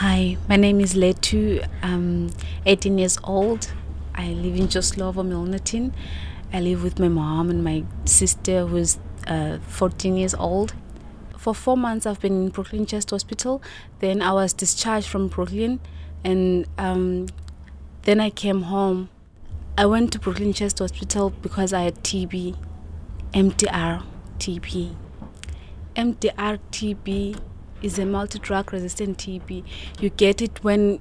Hi, my name is Letu. I'm 18 years old. I live in Joslovo, Milnatin. I live with my mom and my sister who's 14 years old. For 4 months I've been in Brooklyn Chest Hospital. Then I was discharged from Brooklyn and then I came home. I went to Brooklyn Chest Hospital because I had TB, MDR TB. MDR TB is a multi-drug resistant TB. You get it when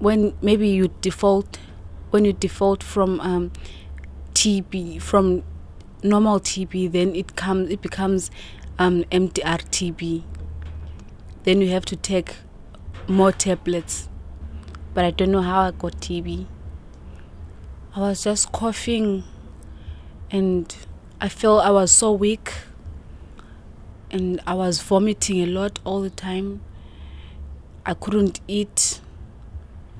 maybe you default from TB, from normal TB, then it becomes MDR TB. Then you have to take more tablets. But I don't know how I got TB. I was just coughing and I felt I was so weak. And I was vomiting a lot all the time. I couldn't eat.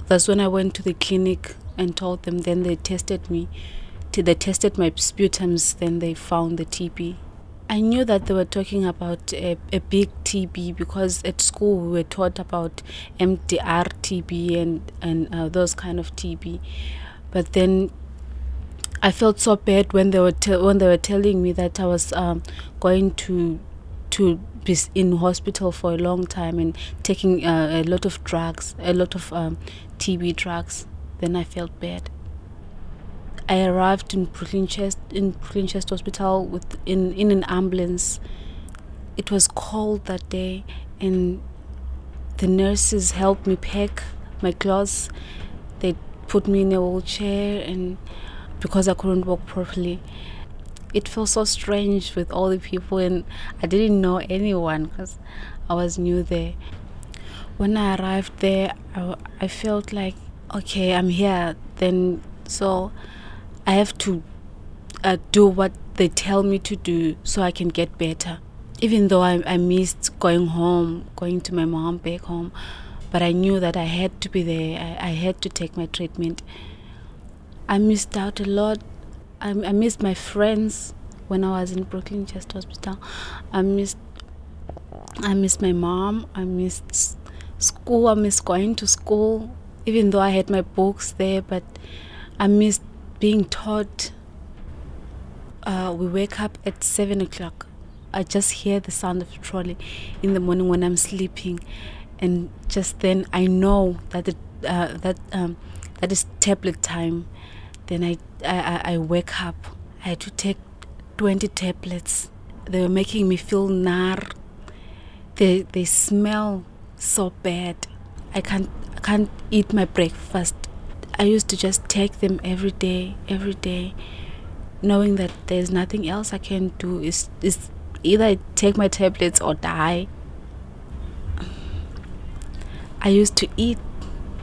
That's when I went to the clinic and told them. Then they tested me. They tested my sputums. Then they found the TB. I knew that they were talking about a big TB because at school we were taught about MDR TB and those kind of TB. But then I felt so bad when they were telling me that I was going to be in hospital for a long time and taking a lot of drugs, a lot of TB drugs. Then I felt bad. I arrived in Brooklyn Chest Hospital in an ambulance. It was cold that day, and the nurses helped me pack my clothes. They put me in a wheelchair, and because I couldn't walk properly. It felt so strange with all the people, and I didn't know anyone because I was new there. When I arrived there, I felt like, okay, I'm here. Then so I have to do what they tell me to do so I can get better. Even though I missed going home, going to my mom back home, but I knew that I had to be there. I had to take my treatment. I missed out a lot. I missed my friends when I was in Brooklyn Chest Hospital. I missed my mom. I missed school. I missed going to school, even though I had my books there. But I missed being taught. We wake up at 7:00. I just hear the sound of the trolley in the morning when I'm sleeping, and just then I know that that is tablet time. Then I wake up. I had to take 20 tablets. They were making me feel nar. They smell so bad. I can't eat my breakfast. I used to just take them every day, knowing that there's nothing else I can do. Is either I take my tablets or die. I used to eat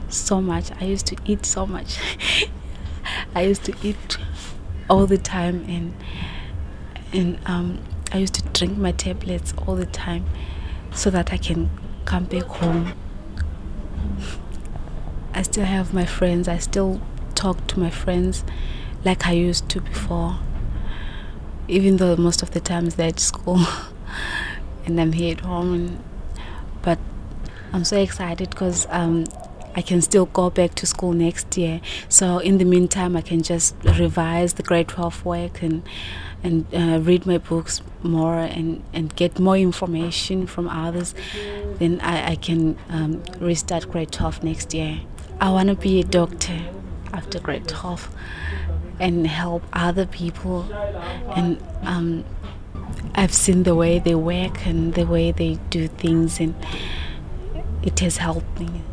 so much. I used to eat all the time and I used to drink my tablets all the time so that I can come back home. I still have my friends. I still talk to my friends like I used to before, even though most of the times they're at school and I'm here at home. But I'm so excited because I can still go back to school next year. So in the meantime, I can just revise the grade 12 work and read my books more and get more information from others. Then I can restart grade 12 next year. I want to be a doctor after grade 12 and help other people. And I've seen the way they work and the way they do things, and it has helped me.